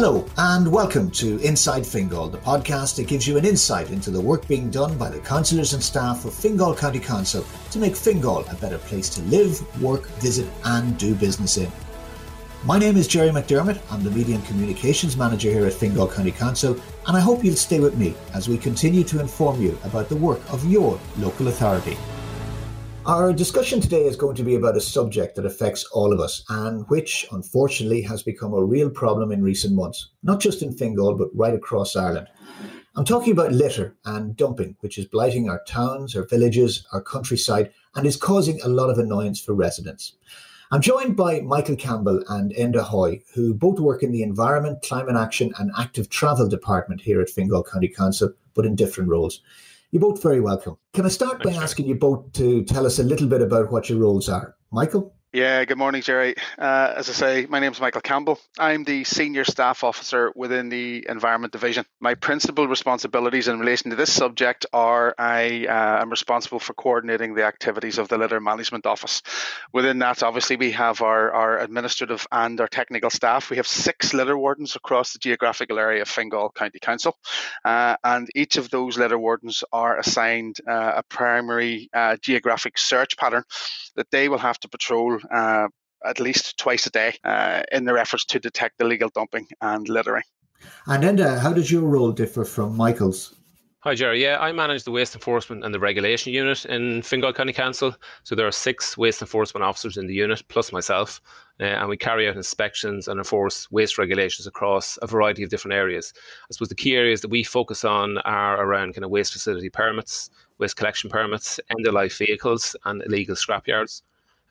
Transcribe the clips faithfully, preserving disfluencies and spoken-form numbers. Hello and welcome to Inside Fingal, the podcast that gives you an insight into the work being done by the councillors and staff of Fingal County Council to make Fingal a better place to live, work, visit and do business in. My name is Gerry McDermott. I'm the Media and Communications Manager here at Fingal County Council, and I hope you'll stay with me as we continue to inform you about the work of your local authority. Our discussion today is going to be about a subject that affects all of us and which, unfortunately, has become a real problem in recent months, not just in Fingal, but right across Ireland. I'm talking about litter and dumping, which is blighting our towns, our villages, our countryside, and is causing a lot of annoyance for residents. I'm joined by Michael Campbell and Enda Hoy, who both work in the Environment, Climate Action and Active Travel Department here at Fingal County Council, but in different roles. You're both very welcome. Can I start Thanks, by asking Jerry. you both to tell us a little bit about what your roles are? Michael? Yeah, good morning, Jerry. Uh, as I say, my name is Michael Campbell. I'm the Senior Staff Officer within the Environment Division. My principal responsibilities in relation to this subject are I uh, am responsible for coordinating the activities of the Litter Management Office. Within that, obviously, we have our, our administrative and our technical staff. We have six litter wardens across the geographical area of Fingal County Council, uh, and each of those litter wardens are assigned uh, a primary uh, geographic search pattern that they will have to patrol Uh, at least twice a day uh, in their efforts to detect illegal dumping and littering. And Enda, how does your role differ from Michael's? Hi, Jerry. Yeah, I manage the Waste Enforcement and the Regulation Unit in Fingal County Council. So there are six Waste Enforcement Officers in the unit, plus myself, uh, and we carry out inspections and enforce waste regulations across a variety of different areas. I suppose the key areas that we focus on are around kind of waste facility permits, waste collection permits, end-of-life vehicles and illegal scrapyards.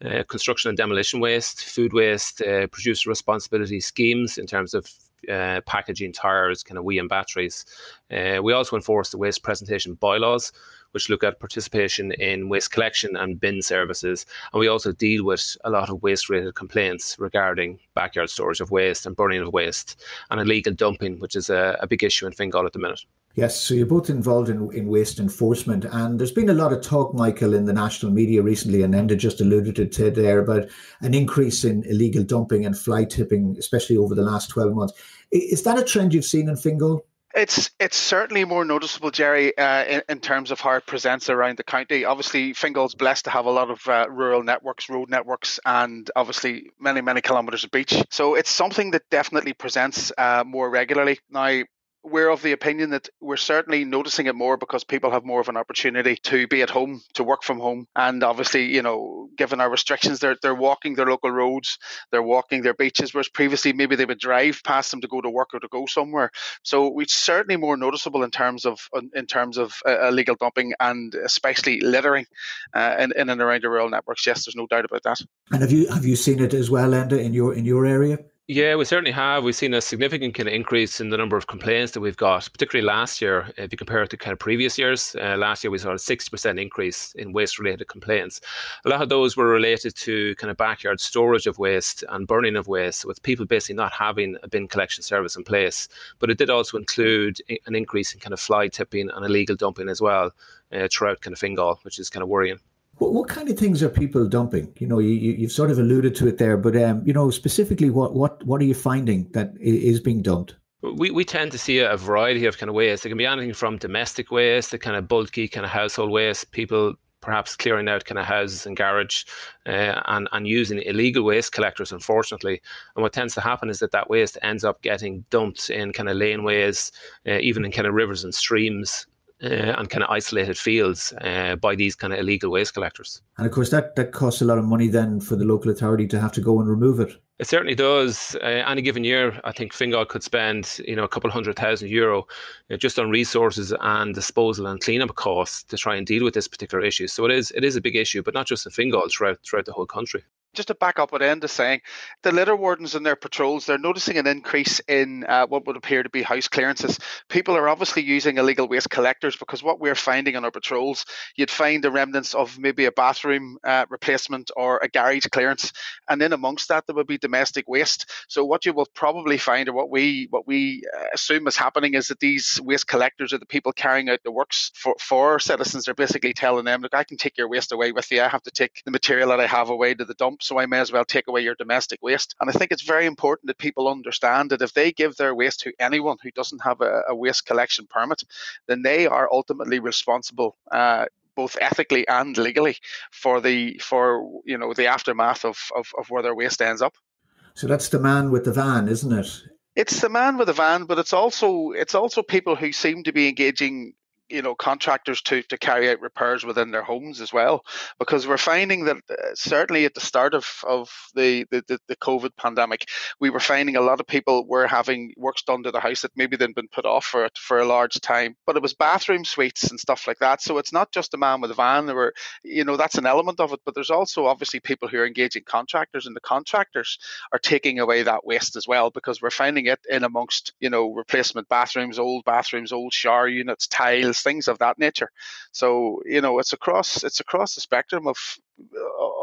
Uh, construction and demolition waste, food waste, uh, producer responsibility schemes in terms of uh, packaging, tyres, kind of wee and batteries. Uh, we also enforce the waste presentation bylaws, which look at participation in waste collection and bin services. And we also deal with a lot of waste-related complaints regarding backyard storage of waste and burning of waste and illegal dumping, which is a, a big issue in Fingal at the minute. Yes, so you're both involved in, in waste enforcement, and there's been a lot of talk, Michael, in the national media recently, and Enda just alluded to it there, about an increase in illegal dumping and fly tipping, especially over the last twelve months. Is that a trend you've seen in Fingal? It's it's certainly more noticeable, Jerry, uh, in, in terms of how it presents around the county. Obviously, Fingal's blessed to have a lot of uh, rural networks, road networks, and obviously many, many kilometres of beach. So it's something that definitely presents uh, more regularly. Now, we're of the opinion that we're certainly noticing it more because people have more of an opportunity to be at home, to work from home. And obviously, you know, given our restrictions, they're they're walking their local roads, they're walking their beaches, whereas previously maybe they would drive past them to go to work or to go somewhere. So it's certainly more noticeable in terms of in terms of uh, illegal dumping and especially littering uh, in, in and around the rural networks. Yes, there's no doubt about that. And have you have you seen it as well, Enda, in your in your area? Yeah, we certainly have. We've seen a significant kind of increase in the number of complaints that we've got, particularly last year. If you compare it to kind of previous years, uh, last year we saw a sixty percent increase in waste-related complaints. A lot of those were related to kind of backyard storage of waste and burning of waste, with people basically not having a bin collection service in place. But it did also include an increase in kind of fly tipping and illegal dumping as well uh, throughout kind of Fingal, which is kind of worrying. What, what kind of things are people dumping? You know, you, you've sort of alluded to it there, but, um, you know, specifically, what, what, what are you finding that is being dumped? We we tend to see a variety of kind of waste. It can be anything from domestic waste, the kind of bulky kind of household waste, people perhaps clearing out kind of houses and garage uh, and, and using illegal waste collectors, unfortunately. And what tends to happen is that that waste ends up getting dumped in kind of laneways, uh, even in kind of rivers and streams. Uh, and kind of isolated fields uh, by these kind of illegal waste collectors. And of course that, that costs a lot of money then for the local authority to have to go and remove it. It certainly does. Uh, any given year, I think Fingal could spend, you know, a couple hundred thousand euro uh, just on resources and disposal and cleanup costs to try and deal with this particular issue. So it is it is a big issue, but not just in Fingal, throughout, throughout the whole country. Just to back up what Enda's saying, the litter wardens and their patrols, they're noticing an increase in uh, what would appear to be house clearances. People are obviously using illegal waste collectors because what we're finding on our patrols, you'd find the remnants of maybe a bathroom uh, replacement or a garage clearance. And then amongst that, there would be domestic waste. So what you will probably find, or what we what we assume is happening, is that these waste collectors are the people carrying out the works for, for citizens. They're basically telling them, look, I can take your waste away with you. I have to take the material that I have away to the dumps. so I may as well take away your domestic waste. And I think it's very important that people understand that if they give their waste to anyone who doesn't have a, a waste collection permit, then they are ultimately responsible uh, both ethically and legally for the for you know the aftermath of, of, of where their waste ends up. So that's the man with the van, isn't it? It's the man with the van, but it's also it's also people who seem to be engaging you know contractors to to carry out repairs within their homes as well, because we're finding that uh, certainly at the start of of the, the the COVID pandemic, we were finding a lot of people were having works done to the house that maybe they'd been put off for for a large time, but it was bathroom suites and stuff like that. So it's not just a man with a van. There were you know that's an element of it, but there's also obviously people who are engaging contractors, and the contractors are taking away that waste as well, because we're finding it in amongst you know replacement bathrooms, old bathrooms, old shower units, tiles, things of that nature. So you know it's across it's across the spectrum of,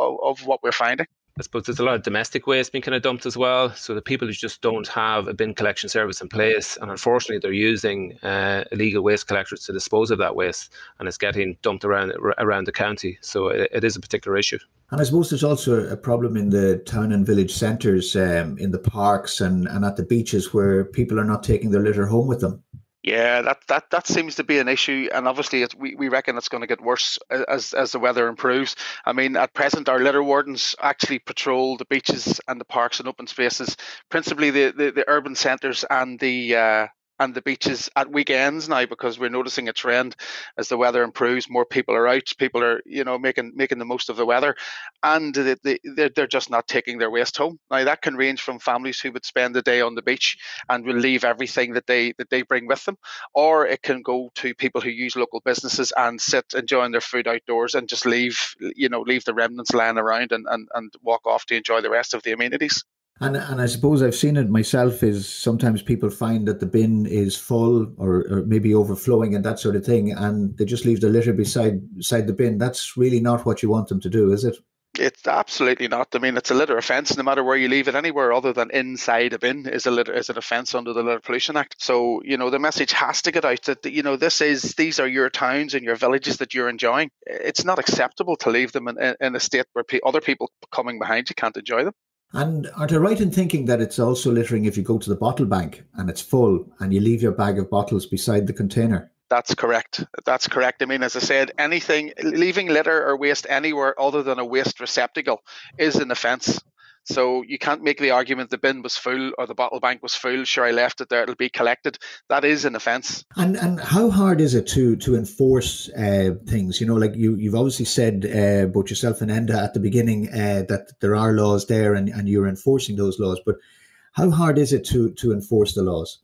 of of what we're finding. I suppose there's a lot of domestic waste being kind of dumped as well. So the people who just don't have a bin collection service in place, and unfortunately they're using uh, illegal waste collectors to dispose of that waste, and it's getting dumped around around the county. So it, it is a particular issue. And I suppose there's also a problem in the town and village centres, um, in the parks and, and at the beaches, where people are not taking their litter home with them. Yeah, that, that that seems to be an issue, and obviously it's, we, we reckon it's going to get worse as as the weather improves. I mean, at present, our litter wardens actually patrol the beaches and the parks and open spaces, principally the, the, the urban centres and the uh, and the beaches at weekends now, because we're noticing a trend as the weather improves. More people are out, people are you know making making the most of the weather, and the, the, they're, they're just not taking their waste home. Now that can range from families who would spend the day on the beach and will leave everything that they that they bring with them, or it can go to people who use local businesses and sit enjoying their food outdoors and just leave you know leave the remnants lying around and, and, and walk off to enjoy the rest of the amenities. And and I suppose I've seen it myself, is sometimes people find that the bin is full or, or maybe overflowing and that sort of thing, and they just leave the litter beside, beside the bin. That's really not what you want them to do, is it? It's absolutely not. I mean, it's a litter offence. No matter where you leave it, anywhere other than inside a bin is a litter is an offence under the Litter Pollution Act. So you know the message has to get out that you know this is these are your towns and your villages that you're enjoying. It's not acceptable to leave them in, in a state where pe- other people coming behind you can't enjoy them. And aren't I right in thinking that it's also littering if you go to the bottle bank and it's full and you leave your bag of bottles beside the container? That's correct. That's correct. I mean, as I said, anything, leaving litter or waste anywhere other than a waste receptacle is an offence. So you can't make the argument the bin was full or the bottle bank was full. Sure, I left it there, it'll be collected. That is an offence. And and how hard is it to to enforce uh, things? You know, like you, you've obviously said, uh, both yourself and Enda at the beginning, uh, that there are laws there and, and you're enforcing those laws. But how hard is it to, to enforce the laws?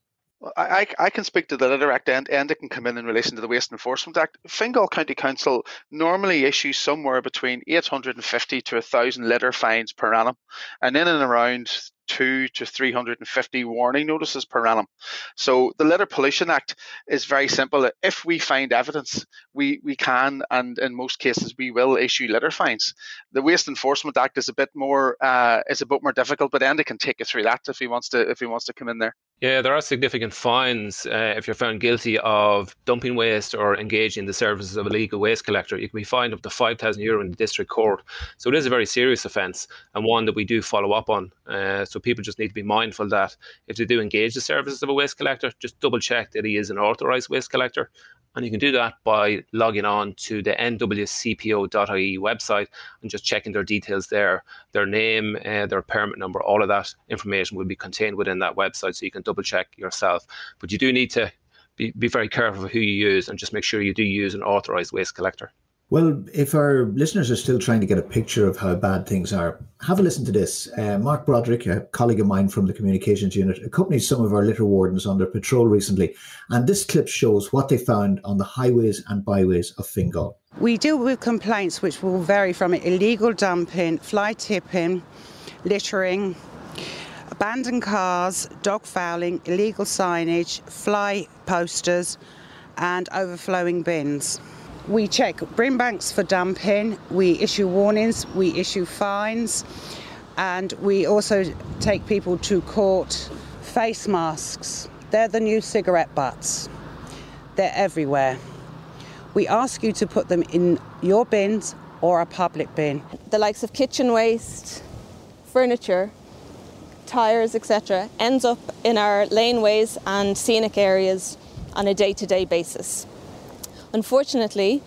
I, I can speak to the Litter Act, and Enda can come in in relation to the Waste Enforcement Act. Fingal County Council normally issues somewhere between eight hundred fifty to one thousand litter fines per annum, and in and around two to three hundred fifty warning notices per annum. So the Litter Pollution Act is very simple. If we find evidence, we, we can, and in most cases we will, issue litter fines. The Waste Enforcement Act is a bit more uh, is a bit more difficult, but Enda can take us through that if he wants to if he wants to come in there. Yeah, there are significant fines uh, if you're found guilty of dumping waste or engaging in the services of a legal waste collector. You can be fined up to five thousand euro in the district court. So it is a very serious offence, and one that we do follow up on. Uh, so people just need to be mindful that if they do engage the services of a waste collector, just double check that he is an authorised waste collector. And you can do that by logging on to the N W C P O dot I E website and just checking their details there, their name, uh, their permit number. All of that information will be contained within that website, so you can double check yourself. But you do need to be, be very careful of who you use, and just make sure you do use an authorised waste collector. Well, if our listeners are still trying to get a picture of how bad things are, have a listen to this. Uh, Mark Broderick, a colleague of mine from the communications unit, accompanied some of our litter wardens on their patrol recently. And this clip shows what they found on the highways and byways of Fingal. We deal with complaints which will vary from illegal dumping, fly tipping, littering, abandoned cars, dog fouling, illegal signage, fly posters and overflowing bins. We check bin banks for dumping, we issue warnings, we issue fines, and we also take people to court. Face masks, they're the new cigarette butts. They're everywhere. We ask you to put them in your bins or a public bin. The likes of kitchen waste, furniture, tyres, et cetera ends up in our laneways and scenic areas on a day-to-day basis. Unfortunately,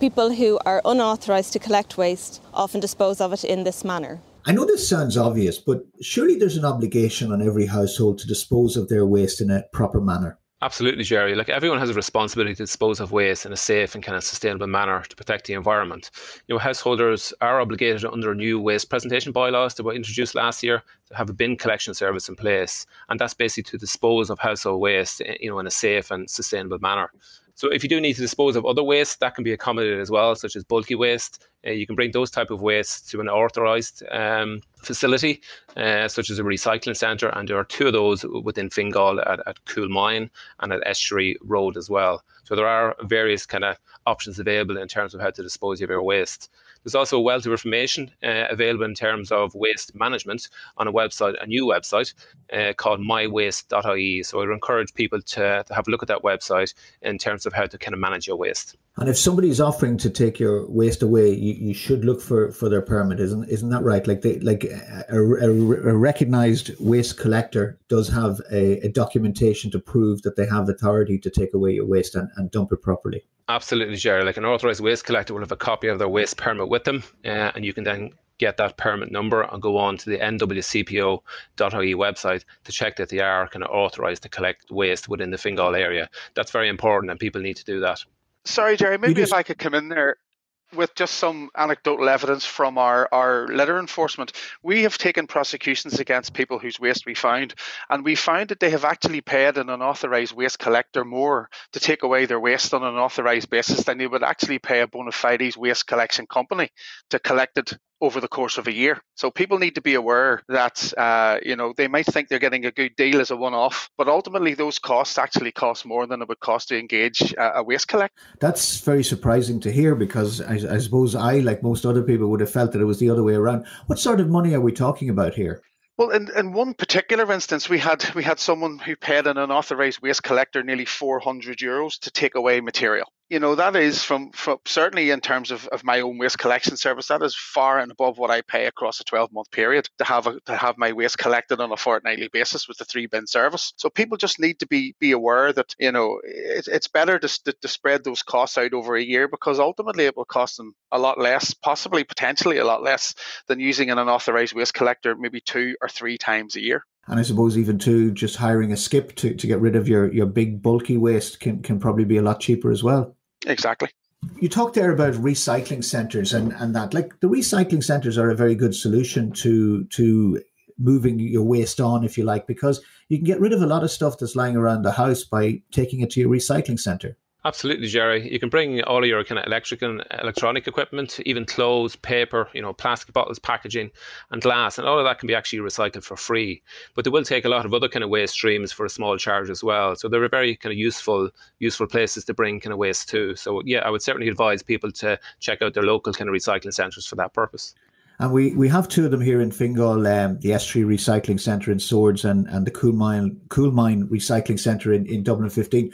people who are unauthorised to collect waste often dispose of it in this manner. I know this sounds obvious, but surely there's an obligation on every household to dispose of their waste in a proper manner. Absolutely, Gerry. Like, everyone has a responsibility to dispose of waste in a safe and kind of sustainable manner to protect the environment. You know, householders are obligated under new waste presentation bylaws that were introduced last year to have a bin collection service in place, and that's basically to dispose of household waste, you know, in a safe and sustainable manner. So if you do need to dispose of other waste, that can be accommodated as well, such as bulky waste. Uh, you can bring those type of waste to an authorised um, facility, uh, such as a recycling centre, and there are two of those within Fingal at, at Coolmine and at Estuary Road as well. So there are various kind of options available in terms of how to dispose of your waste. There's also a wealth of information uh, available in terms of waste management on a website, a new website uh, called my waste dot I E. So I would encourage people to, to have a look at that website in terms of how to kind of manage your waste. And if somebody's offering to take your waste away, you, you should look for, for their permit, isn't isn't that right? Like they, like a, a, a recognised waste collector does have a, a documentation to prove that they have authority to take away your waste and, and dump it properly. Absolutely, Gerry. Like an authorised waste collector will have a copy of their waste permit with them, uh, and you can then get that permit number and go on to the N W C P O dot I E website to check that they are kind of authorised to collect waste within the Fingal area. That's very important, and people need to do that. Sorry, Gerry, maybe just... if I could come in there with just some anecdotal evidence from our, our litter enforcement. We have taken prosecutions against people whose waste we found, and we found that they have actually paid an unauthorised waste collector more to take away their waste on an unauthorised basis than they would actually pay a bona fide waste collection company to collect it over the course of a year. So people need to be aware that, uh, you know, they might think they're getting a good deal as a one-off, but ultimately those costs actually cost more than it would cost to engage uh, a waste collector. That's very surprising to hear, because I, I suppose I, like most other people, would have felt that it was the other way around. What sort of money are we talking about here? Well, in, in one particular instance, we had we had someone who paid an unauthorised waste collector nearly four hundred euros to take away material. You know, that is from, from certainly in terms of, of my own waste collection service, that is far and above what I pay across a twelve month period to have a, to have my waste collected on a fortnightly basis with the three bin service. So people just need to be be aware that, you know, it, it's better to, to, to spread those costs out over a year, because ultimately it will cost them a lot less, possibly potentially a lot less than using an unauthorised waste collector maybe two or three times a year. And I suppose even too, just hiring a skip to, to get rid of your, your big bulky waste can, can probably be a lot cheaper as well. Exactly. You talked there about recycling centres and, and that. Like, the recycling centres are a very good solution to to moving your waste on, if you like, because you can get rid of a lot of stuff that's lying around the house by taking it to your recycling centre. Absolutely, Gerry. You can bring all of your kind of electric and electronic equipment, even clothes, paper, you know, plastic bottles, packaging and glass, and all of that can be actually recycled for free. But they will take a lot of other kind of waste streams for a small charge as well. So they're very kind of useful, useful places to bring kind of waste to. So yeah, I would certainly advise people to check out their local kind of recycling centres for that purpose. And we, we have two of them here in Fingal, um, the Estuary Recycling Centre in Swords and, and the Coolmine, Coolmine Recycling Centre in, in Dublin fifteen.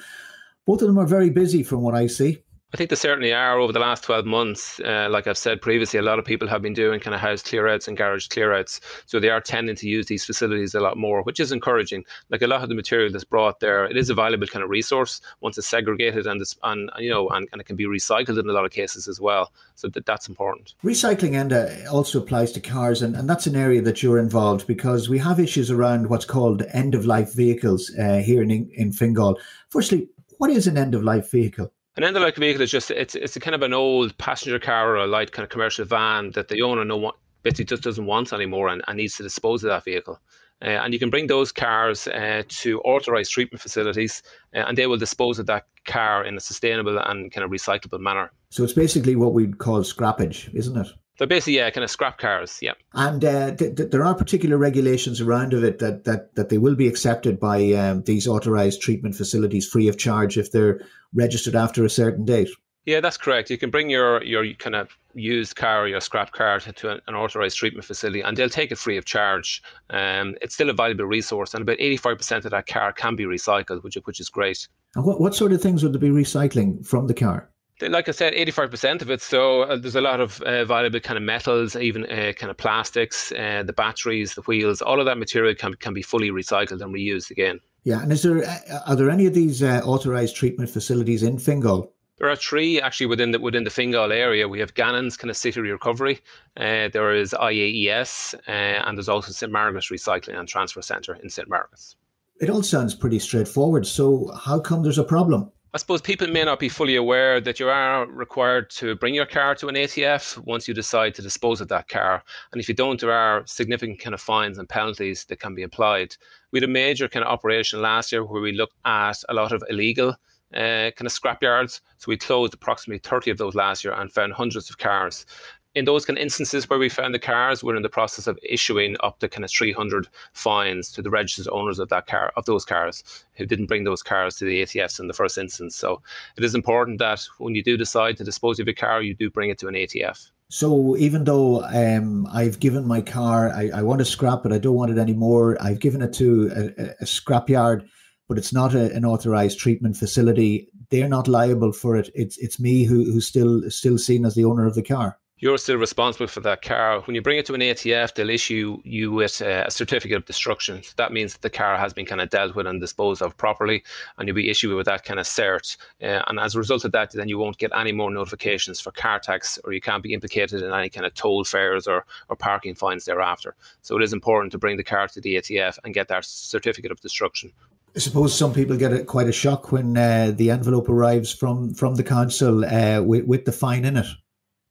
Both of them are very busy from what I see. I think they certainly are. Over the last twelve months, uh, like I've said previously, a lot of people have been doing kind of house clearouts and garage clearouts. So they are tending to use these facilities a lot more, which is encouraging. Like, a lot of the material that's brought there, it is a valuable kind of resource once it's segregated and, it's, and you know, and, and it can be recycled in a lot of cases as well. So that, that's important. Recycling, Enda, also applies to cars, and, and that's an area that you're involved, because we have issues around what's called end-of-life vehicles uh, here in, in Fingal. Firstly, what is an end-of-life vehicle? An end-of-life vehicle is just, it's it's a kind of an old passenger car or a light kind of commercial van that the owner no one, basically just doesn't want anymore and, and needs to dispose of that vehicle. Uh, and you can bring those cars uh, to authorised treatment facilities uh, and they will dispose of that car in a sustainable and kind of recyclable manner. So it's basically what we'd call scrappage, isn't it? They're basically, yeah, kind of scrap cars, yeah. And uh, th- th- there are particular regulations around of it that that, that they will be accepted by um, these authorised treatment facilities free of charge if they're registered after a certain date. Yeah, that's correct. You can bring your, your kind of used car or your scrap car to an, an authorised treatment facility and they'll take it free of charge. Um, it's still a valuable resource, and about eighty-five percent of that car can be recycled, which, which is great. And what, what sort of things would they be recycling from the car? Like I said, eighty-five percent of it. So uh, there's a lot of uh, valuable kind of metals, even uh, kind of plastics, uh, the batteries, the wheels, all of that material can can be fully recycled and reused again. Yeah. And is there, are there any of these uh, authorised treatment facilities in Fingal? There are three actually within the within the Fingal area. We have Gannon's kind of city recovery. Uh, there is I A E S, uh, and there's also Saint Margaret's Recycling and Transfer Centre in Saint Margaret's. It all sounds pretty straightforward. So how come there's a problem? I suppose people may not be fully aware that you are required to bring your car to an A T F once you decide to dispose of that car. And if you don't, there are significant kind of fines and penalties that can be applied. We had a major kind of operation last year where we looked at a lot of illegal Uh, kind of scrapyards. So we closed approximately thirty of those last year and found hundreds of cars. In those kind of instances where we found the cars, we're in the process of issuing up to kind of three hundred fines to the registered owners of that car, of those cars, who didn't bring those cars to the A T Fs in the first instance. So it is important that when you do decide to dispose of a car, you do bring it to an A T F. So even though um, I've given my car, I, I want to scrap it, I don't want it anymore, I've given it to a, a scrapyard, but it's not a, an authorised treatment facility, they're not liable for it. It's it's me who, who's still still seen as the owner of the car. You're still responsible for that car. When you bring it to an A T F, they'll issue you with a certificate of destruction. So that means that the car has been kind of dealt with and disposed of properly, and you'll be issued with that kind of cert. Uh, and as a result of that, then you won't get any more notifications for car tax, or you can't be implicated in any kind of toll fares or, or parking fines thereafter. So it is important to bring the car to the A T F and get that certificate of destruction. I suppose some people get a, quite a shock when uh, the envelope arrives from, from the council uh, with, with the fine in it.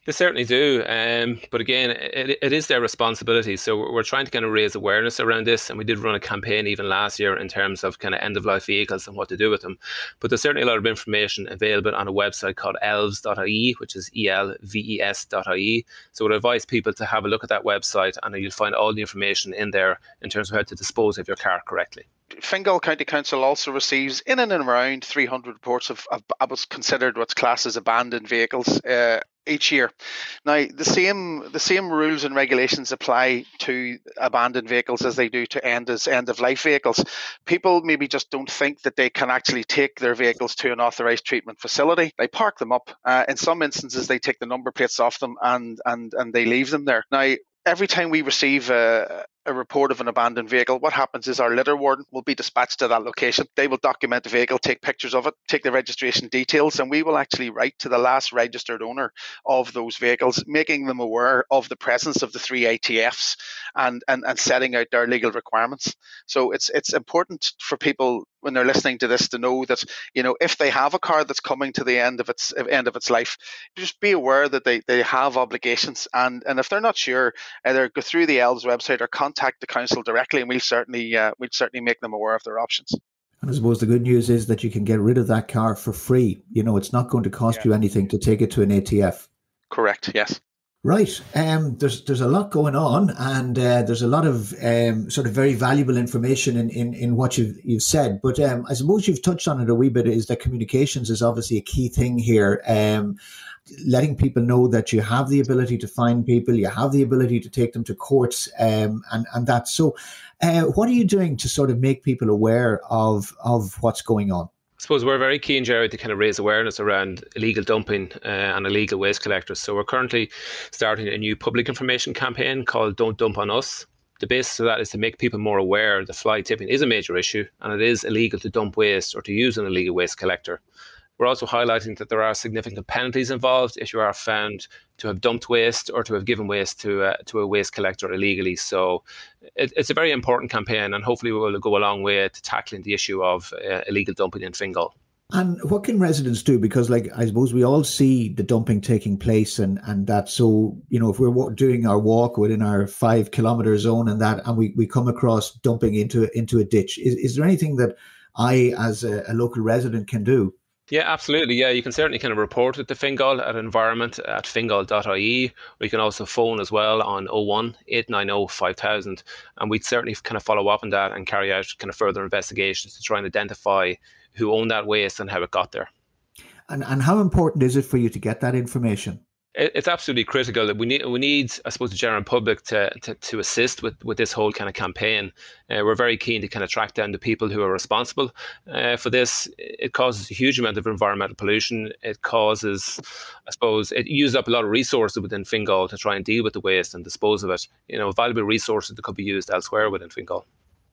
They certainly do. Um, but again, it, it is their responsibility. So we're trying to kind of raise awareness around this. And we did run a campaign even last year in terms of kind of end-of-life vehicles and what to do with them. But there's certainly a lot of information available on a website called elves dot I E, which is E L V E S dot I E. So I would advise people to have a look at that website, and you'll find all the information in there in terms of how to dispose of your car correctly. Fingal County Council also receives in and around three hundred reports of, of, of considered what's classed as abandoned vehicles uh, each year. Now, the same the same rules and regulations apply to abandoned vehicles as they do to end as end of life vehicles. People maybe just don't think that they can actually take their vehicles to an authorised treatment facility. They park them up. Uh, in some instances, they take the number plates off them and and and they leave them there. Now, every time we receive a a report of an abandoned vehicle, what happens is our litter warden will be dispatched to that location. They will document the vehicle, take pictures of it, take the registration details, and we will actually write to the last registered owner of those vehicles, making them aware of the presence of the three A T Fs and, and, and setting out their legal requirements. So it's it's important for people when they're listening to this to know that, you know, if they have a car that's coming to the end of its end of its life, just be aware that they, they have obligations. And, and if they're not sure, either go through the ELVES website or contact Contact the council directly, and we'll certainly uh, we'll certainly make them aware of their options. And I suppose the good news is that you can get rid of that car for free. You know, it's not going to cost yeah. you anything to take it to an A T F. Correct. Yes. Right. Um. There's there's a lot going on, and uh, there's a lot of um sort of very valuable information in in, in what you've you've said. But um, I suppose you've touched on it a wee bit. Is that communications is obviously a key thing here. Um. Letting people know that you have the ability to fine people, you have the ability to take them to courts, um, and and that. So, uh, what are you doing to sort of make people aware of of what's going on? I suppose we're very keen, Gerry, to kind of raise awareness around illegal dumping uh, and illegal waste collectors. So we're currently starting a new public information campaign called Don't Dump on Us. The basis of that is to make people more aware that fly tipping is a major issue and it is illegal to dump waste or to use an illegal waste collector. We're also highlighting that there are significant penalties involved if you are found to have dumped waste or to have given waste to a, to a waste collector illegally. So it, it's a very important campaign, and hopefully we will go a long way to tackling the issue of uh, illegal dumping in Fingal. And what can residents do? Because, like, I suppose we all see the dumping taking place and, and that. So, you know, if we're doing our walk within our five kilometre zone and that, and we, we come across dumping into, into a ditch, is, is there anything that I, as a, a local resident, can do? Yeah, absolutely. Yeah, you can certainly kind of report it to Fingal at environment at fingal dot I E, or you can also phone as well on oh one, eight nine oh, five thousand. And we'd certainly kind of follow up on that and carry out kind of further investigations to try and identify who owned that waste and how it got there. And and how important is it for you to get that information? it's absolutely critical that we need, we need, I suppose, the general public to, to, to assist with, with this whole kind of campaign. Uh, we're very keen to kind of track down the people who are responsible uh, for this. It causes a huge amount of environmental pollution. It causes, I suppose, it used up a lot of resources within Fingal to try and deal with the waste and dispose of it. You know, valuable resources that could be used elsewhere within Fingal.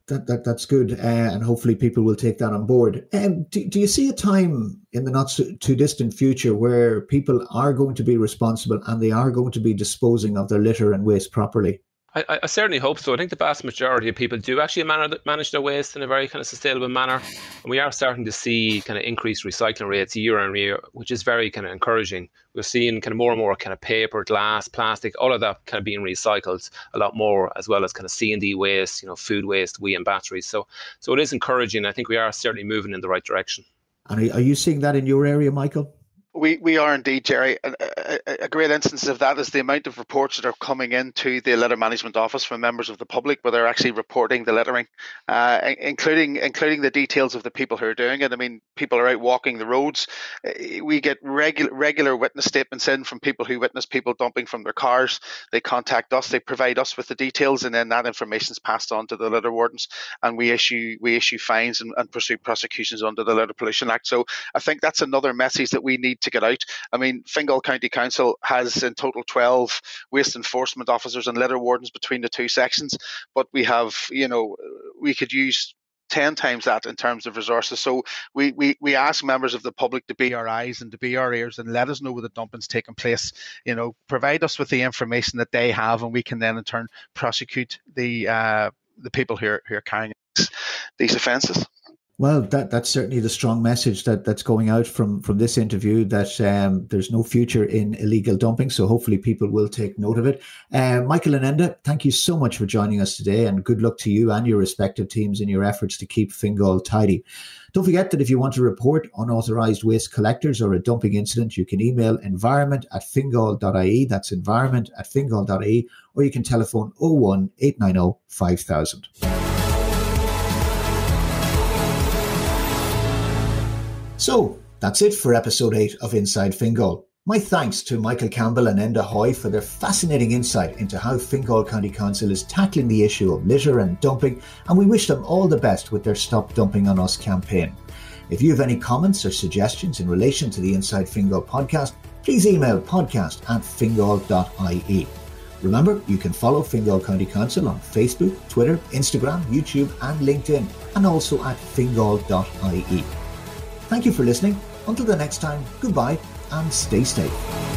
That, that that's good, uh, and hopefully people will take that on board. Um, do, do you see a time in the not so, too distant future where people are going to be responsible and they are going to be disposing of their litter and waste properly? I, I certainly hope so. I think the vast majority of people do actually manage their waste in a very kind of sustainable manner. And we are starting to see kind of increased recycling rates year on year, which is very kind of encouraging. We're seeing kind of more and more kind of paper, glass, plastic, all of that kind of being recycled a lot more, as well as kind of C and D waste, you know, food waste, wee and batteries. So, so it is encouraging. I think we are certainly moving in the right direction. And are you seeing that in your area, Michael? We we are indeed, Gerry. A, a, a great instance of that is the amount of reports that are coming into the Litter Management Office from members of the public, where they're actually reporting the littering, uh, including including the details of the people who are doing it. I mean, people are out walking the roads. We get regular regular witness statements in from people who witness people dumping from their cars. They contact us, they provide us with the details, and then that information is passed on to the litter wardens, and we issue we issue fines and, and pursue prosecutions under the Litter Pollution Act. So I think that's another message that we need to get out. I mean, Fingal County Council has in total twelve waste enforcement officers and litter wardens between the two sections, but we have, you know, we could use ten times that in terms of resources. So we, we, we ask members of the public to be our eyes and to be our ears and let us know where the dumping's taking place. You know, provide us with the information that they have, and we can then in turn prosecute the uh, the people who are, who are carrying these offences. Well, that, that's certainly the strong message that, that's going out from, from this interview, that um, there's no future in illegal dumping. So hopefully people will take note of it. Uh, Michael and Enda, thank you so much for joining us today, and good luck to you and your respective teams in your efforts to keep Fingal tidy. Don't forget that if you want to report unauthorised waste collectors or a dumping incident, you can email environment at fingal dot I E. That's environment at fingal dot I E, or you can telephone oh one eight nine oh five thousand. So that's it for episode eight of Inside Fingal. My thanks to Michael Campbell and Enda Hoy for their fascinating insight into how Fingal County Council is tackling the issue of litter and dumping, and we wish them all the best with their Stop Dumping on Us campaign. If you have any comments or suggestions in relation to the Inside Fingal podcast, please email podcast at fingal dot I E. Remember, you can follow Fingal County Council on Facebook, Twitter, Instagram, YouTube and LinkedIn, and also at fingal dot I E. Thank you for listening. Until the next time, goodbye and stay safe.